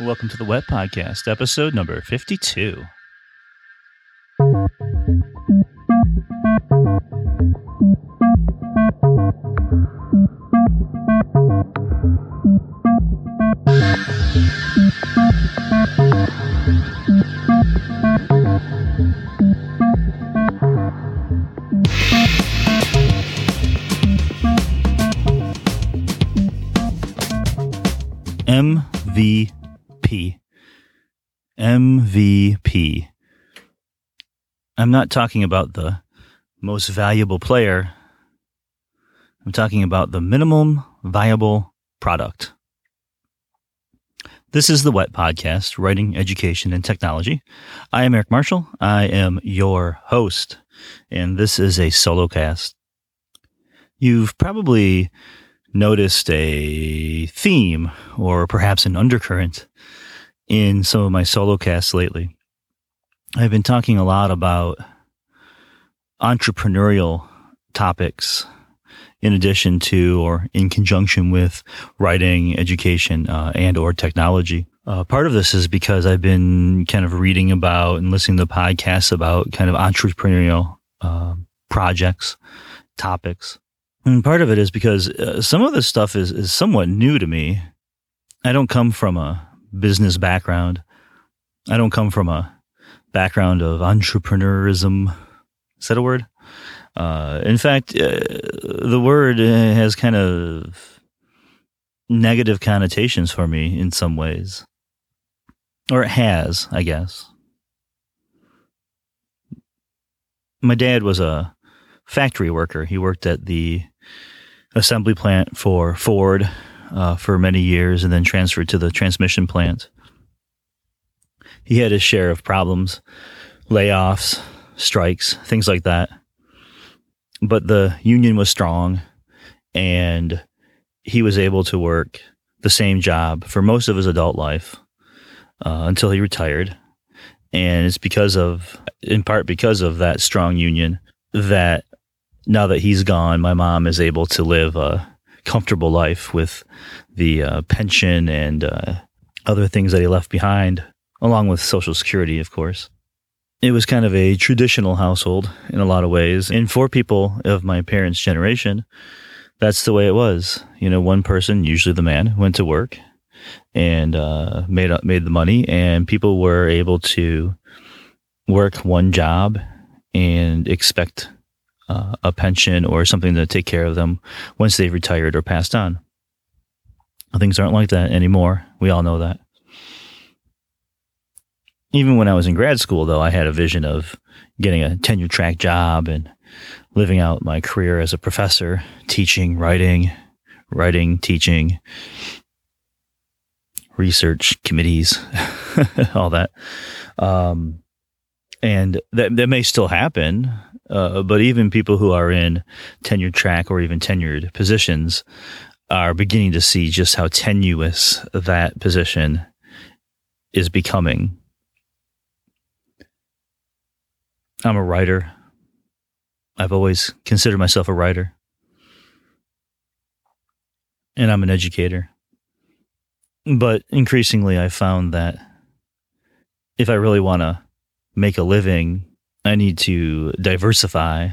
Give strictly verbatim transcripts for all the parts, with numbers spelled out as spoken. Welcome to the Wet Podcast, episode number fifty-two. M V P. M V P. I'm not talking about the most valuable player. I'm talking about the minimum viable product. This is the Wet Podcast, Writing, Education, and Technology. I am Eric Marshall. I am your host, and this is a solo cast. You've probably noticed a theme or perhaps an undercurrent in some of my solo casts lately. I've been talking a lot about entrepreneurial topics in addition to or in conjunction with writing, education, uh, and or technology. Uh, part of this is because I've been kind of reading about and listening to podcasts about kind of entrepreneurial uh, projects, topics. And part of it is because uh, some of this stuff is, is somewhat new to me. I don't come from a business background. I don't come from a background of entrepreneurism. Is that a word? Uh, in fact, uh, the word has kind of negative connotations for me in some ways. Or it has, I guess. My dad was a factory worker. He worked at the assembly plant for Ford uh, for many years and then transferred to the transmission plant. He had his share of problems, layoffs, strikes, things like that. But the union was strong and he was able to work the same job for most of his adult life uh, until he retired. And it's because of, in part because of that strong union, that now that he's gone, my mom is able to live a comfortable life with the uh, pension and uh, other things that he left behind, along with Social Security, of course. It was kind of a traditional household in a lot of ways. And for people of my parents' generation, that's the way it was. You know, one person, usually the man, went to work and uh, made made the money, and people were able to work one job and expect uh, a pension or something to take care of them once they've retired or passed on. Things aren't like that anymore. We all know that. Even when I was in grad school, though, I had a vision of getting a tenure-track job and living out my career as a professor, teaching, writing, writing, teaching, research committees, all that. Um, and that that may still happen, uh, but even people who are in tenure-track or even tenured positions are beginning to see just how tenuous that position is becoming. I'm a writer. I've always considered myself a writer. And I'm an educator. But increasingly, I found that if I really want to make a living, I need to diversify.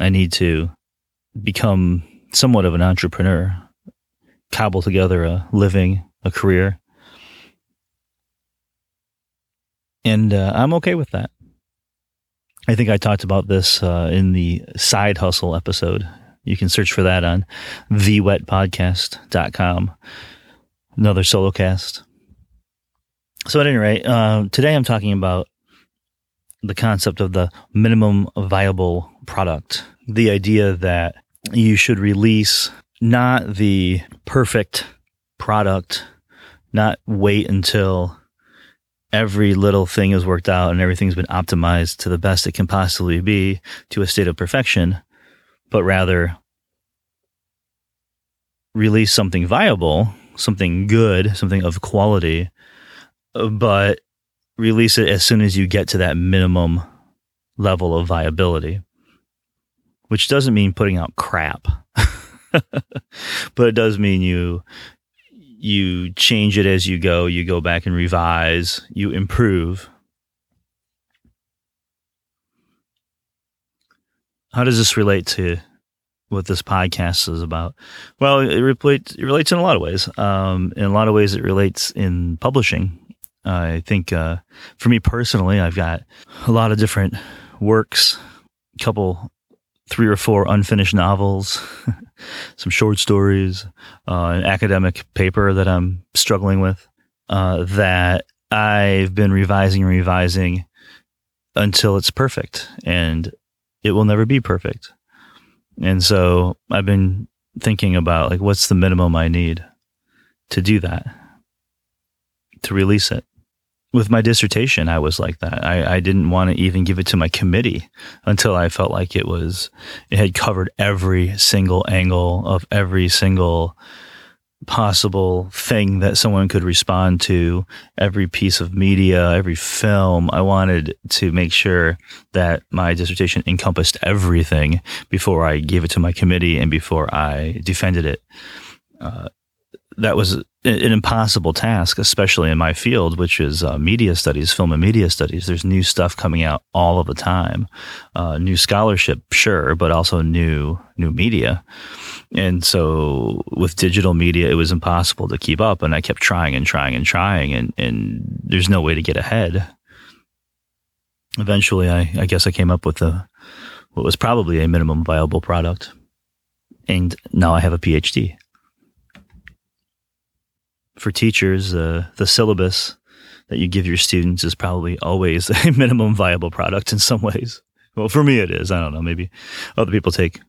I need to become somewhat of an entrepreneur, cobble together a living, a career. And uh, I'm okay with that. I think I talked about this uh, in the Side Hustle episode. You can search for that on the wet podcast dot com. Another solo cast. So at any rate, uh, today I'm talking about the concept of the minimum viable product. The idea that you should release not the perfect product, not wait until every little thing is worked out and everything's been optimized to the best it can possibly be to a state of perfection, but rather release something viable, something good, something of quality, but release it as soon as you get to that minimum level of viability, which doesn't mean putting out crap, but it does mean you you change it as you go, you go back and revise, you improve. How does this relate to what this podcast is about? Well, it relates, it relates in a lot of ways. Um, in a lot of ways, it relates in publishing. Uh, I think uh, for me personally, I've got a lot of different works, a couple, three or four unfinished novels, some short stories, uh, an academic paper that I'm struggling with uh, that I've been revising and revising until it's perfect. And it will never be perfect. And so I've been thinking about, like, what's the minimum I need to do that, to release it. With my dissertation, I was like that. I, I didn't want to even give it to my committee until I felt like it was, it had covered every single angle of every single possible thing that someone could respond to, every piece of media, every film. I wanted to make sure that my dissertation encompassed everything before I gave it to my committee and before I defended it. Uh, that was an impossible task, especially in my field, which is uh, media studies, film and media studies. There's new stuff coming out all of the time, uh, new scholarship, sure, but also new new media. And so with digital media, it was impossible to keep up. And I kept trying and trying and trying, and, and there's no way to get ahead. Eventually, I, I guess I came up with a, what was probably a minimum viable product. And now I have a PhD. For teachers, uh, the syllabus that you give your students is probably always a minimum viable product in some ways. Well, for me it is. I don't know. Maybe other people take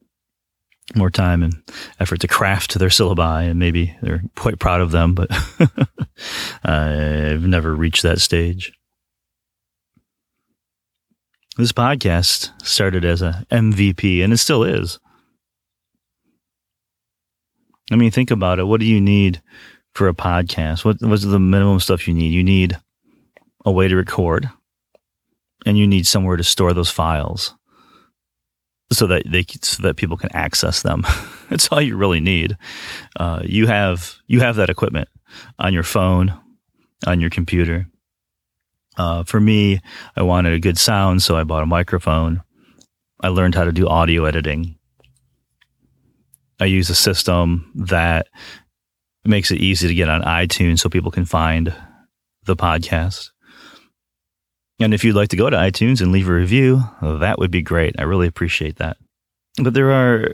more time and effort to craft their syllabi, and maybe they're quite proud of them, but I've never reached that stage. This podcast started as a M V P, and it still is. I mean, think about it. What do you need for a podcast? What, what's the minimum stuff you need? You need a way to record, and you need somewhere to store those files so that they so that people can access them. That's all you really need. Uh, you have you have that equipment on your phone, on your computer. Uh, for me, I wanted a good sound, so I bought a microphone. I learned how to do audio editing. I use a system that it makes it easy to get on iTunes so people can find the podcast. And if you'd like to go to iTunes and leave a review, that would be great. I really appreciate that. But there are,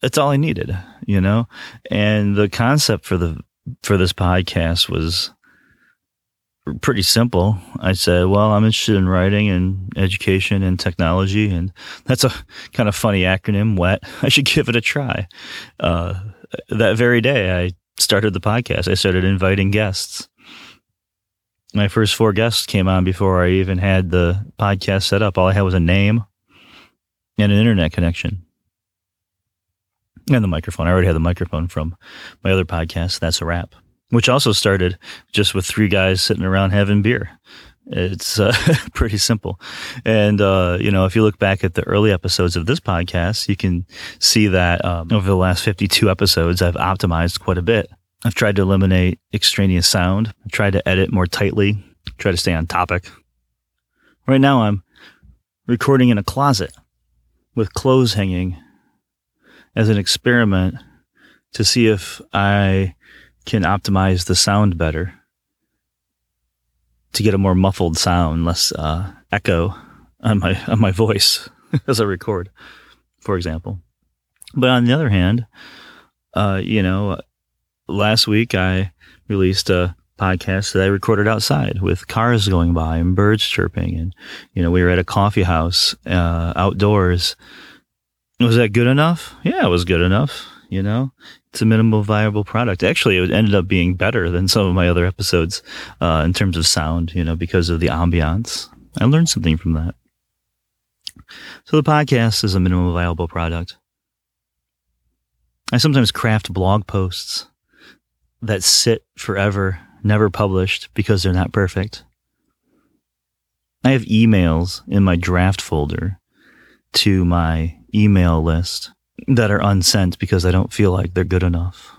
that's all I needed, you know? And the concept for the, for this podcast was pretty simple. I said, well, I'm interested in writing and education and technology, and that's a kind of funny acronym, W E T. I should give it a try. Uh, that very day, I started the podcast. I started inviting guests. My first four guests came on before I even had the podcast set up. All I had was a name and an internet connection and the microphone. I already had the microphone from my other podcast, That's a Wrap, which also started just with three guys sitting around having beer. It's uh, pretty simple. And, uh, you know, if you look back at the early episodes of this podcast, you can see that um, over the last fifty-two episodes, I've optimized quite a bit. I've tried to eliminate extraneous sound. I've tried to edit more tightly, try to stay on topic. Right now, I'm recording in a closet with clothes hanging as an experiment to see if I can optimize the sound better, to get a more muffled sound, less uh, echo on my on my voice as I record, for example. But on the other hand, uh, you know, last week I released a podcast that I recorded outside with cars going by and birds chirping. And, you know, we were at a coffee house uh, outdoors. Was that good enough? Yeah, it was good enough. You know, it's a minimal viable product. Actually, it ended up being better than some of my other episodes uh, in terms of sound, you know, because of the ambiance. I learned something from that. So the podcast is a minimal viable product. I sometimes craft blog posts that sit forever, never published, because they're not perfect. I have emails in my draft folder to my email list that are unsent because I don't feel like they're good enough.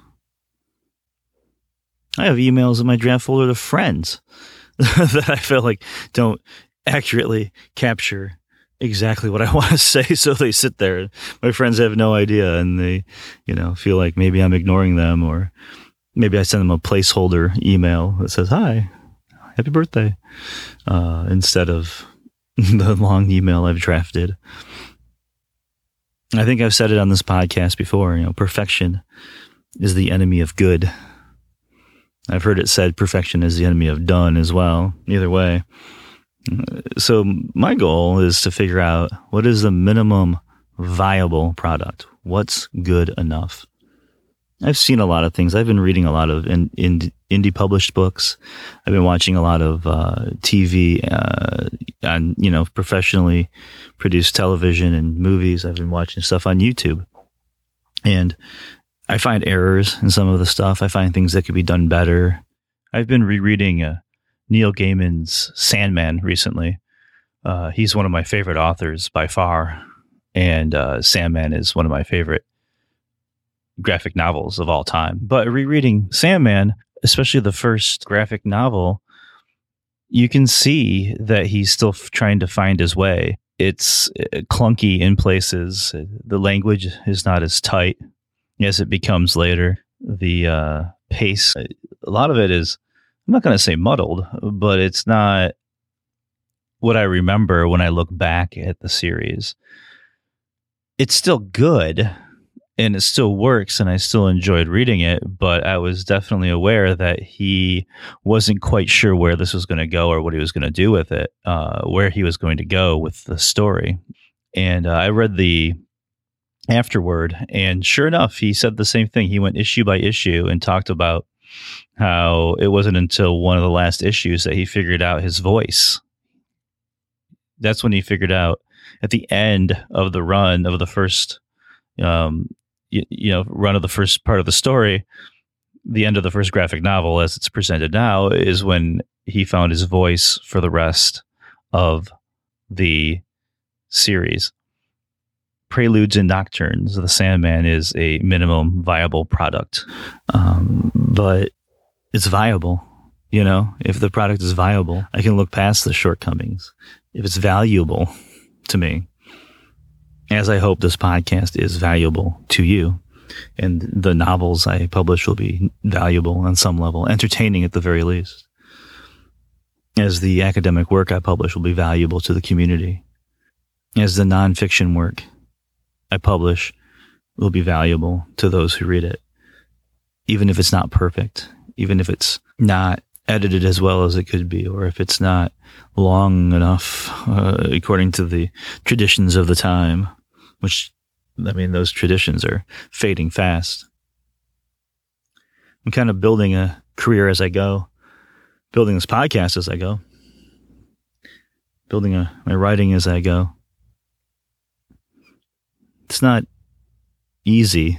I have emails in my draft folder to friends that I feel like don't accurately capture exactly what I want to say. So they sit there. My friends have no idea, and they, you know, feel like maybe I'm ignoring them, or maybe I send them a placeholder email that says, hi, happy birthday, uh, instead of the long email I've drafted. I think I've said it on this podcast before, you know, perfection is the enemy of good. I've heard it said perfection is the enemy of done as well. Either way. So my goal is to figure out what is the minimum viable product. What's good enough? I've seen a lot of things. I've been reading a lot of in, in, indie published books. I've been watching a lot of uh, T V uh, on, you know, professionally produced television and movies. I've been watching stuff on YouTube, and I find errors in some of the stuff. I find things that could be done better. I've been rereading uh, Neil Gaiman's Sandman recently. Uh, he's one of my favorite authors by far, and uh, Sandman is one of my favorite graphic novels of all time. But rereading Sandman, especially the first graphic novel, you can see that he's still f- trying to find his way. It's clunky in places. The language is not as tight as it becomes later. The uh, pace, a lot of it is, I'm not going to say muddled, but it's not what I remember when I look back at the series. It's still good, and it still works, and I still enjoyed reading it, but I was definitely aware that he wasn't quite sure where this was going to go, or what he was going to do with it, uh, where he was going to go with the story. And uh, I read the afterword, and sure enough, he said the same thing. He went issue by issue and talked about how it wasn't until one of the last issues that he figured out his voice. That's when he figured out, at the end of the run of the first um You, you know, run of the first part of the story, the end of the first graphic novel as it's presented now, is when he found his voice for the rest of the series. Preludes and Nocturnes, The Sandman is a minimum viable product, um, but it's viable. You know, if the product is viable, I can look past the shortcomings. If it's valuable to me, as I hope this podcast is valuable to you, and the novels I publish will be valuable on some level, entertaining at the very least, as the academic work I publish will be valuable to the community, as the nonfiction work I publish will be valuable to those who read it, even if it's not perfect, even if it's not edited as well as it could be, or if it's not long enough, uh, according to the traditions of the time. Which, I mean, those traditions are fading fast. I'm kind of building a career as I go, building this podcast as I go, building a, my writing as I go. It's not easy,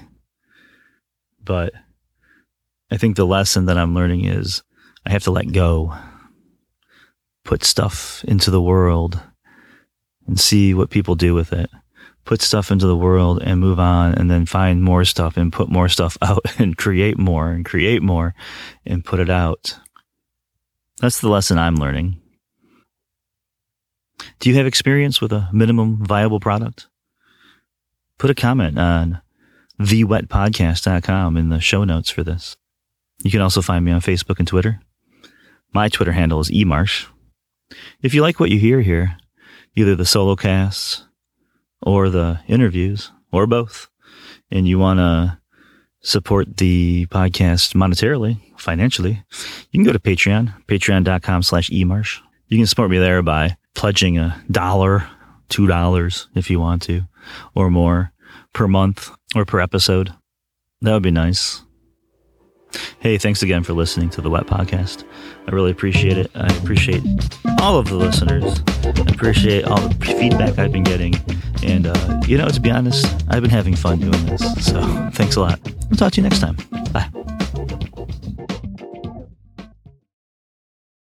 but I think the lesson that I'm learning is I have to let go, put stuff into the world and see what people do with it. Put stuff into the world and move on, and then find more stuff and put more stuff out, and create more and create more and put it out. That's the lesson I'm learning. Do you have experience with a minimum viable product? Put a comment on the wet podcast dot com in the show notes for this. You can also find me on Facebook and Twitter. My Twitter handle is emarsh. If you like what you hear here, either the solo casts or the interviews, or both, and you want to support the podcast monetarily, financially, you can go to Patreon, patreon dot com slash emarsh. You can support me there by pledging a dollar, two dollars, if you want to, or more per month or per episode. That would be nice. Hey, thanks again for listening to The Wet Podcast. I really appreciate it. I appreciate all of the listeners. I appreciate all the feedback I've been getting. And, uh, you know, to be honest, I've been having fun doing this. So thanks a lot. I'll talk to you next time. Bye.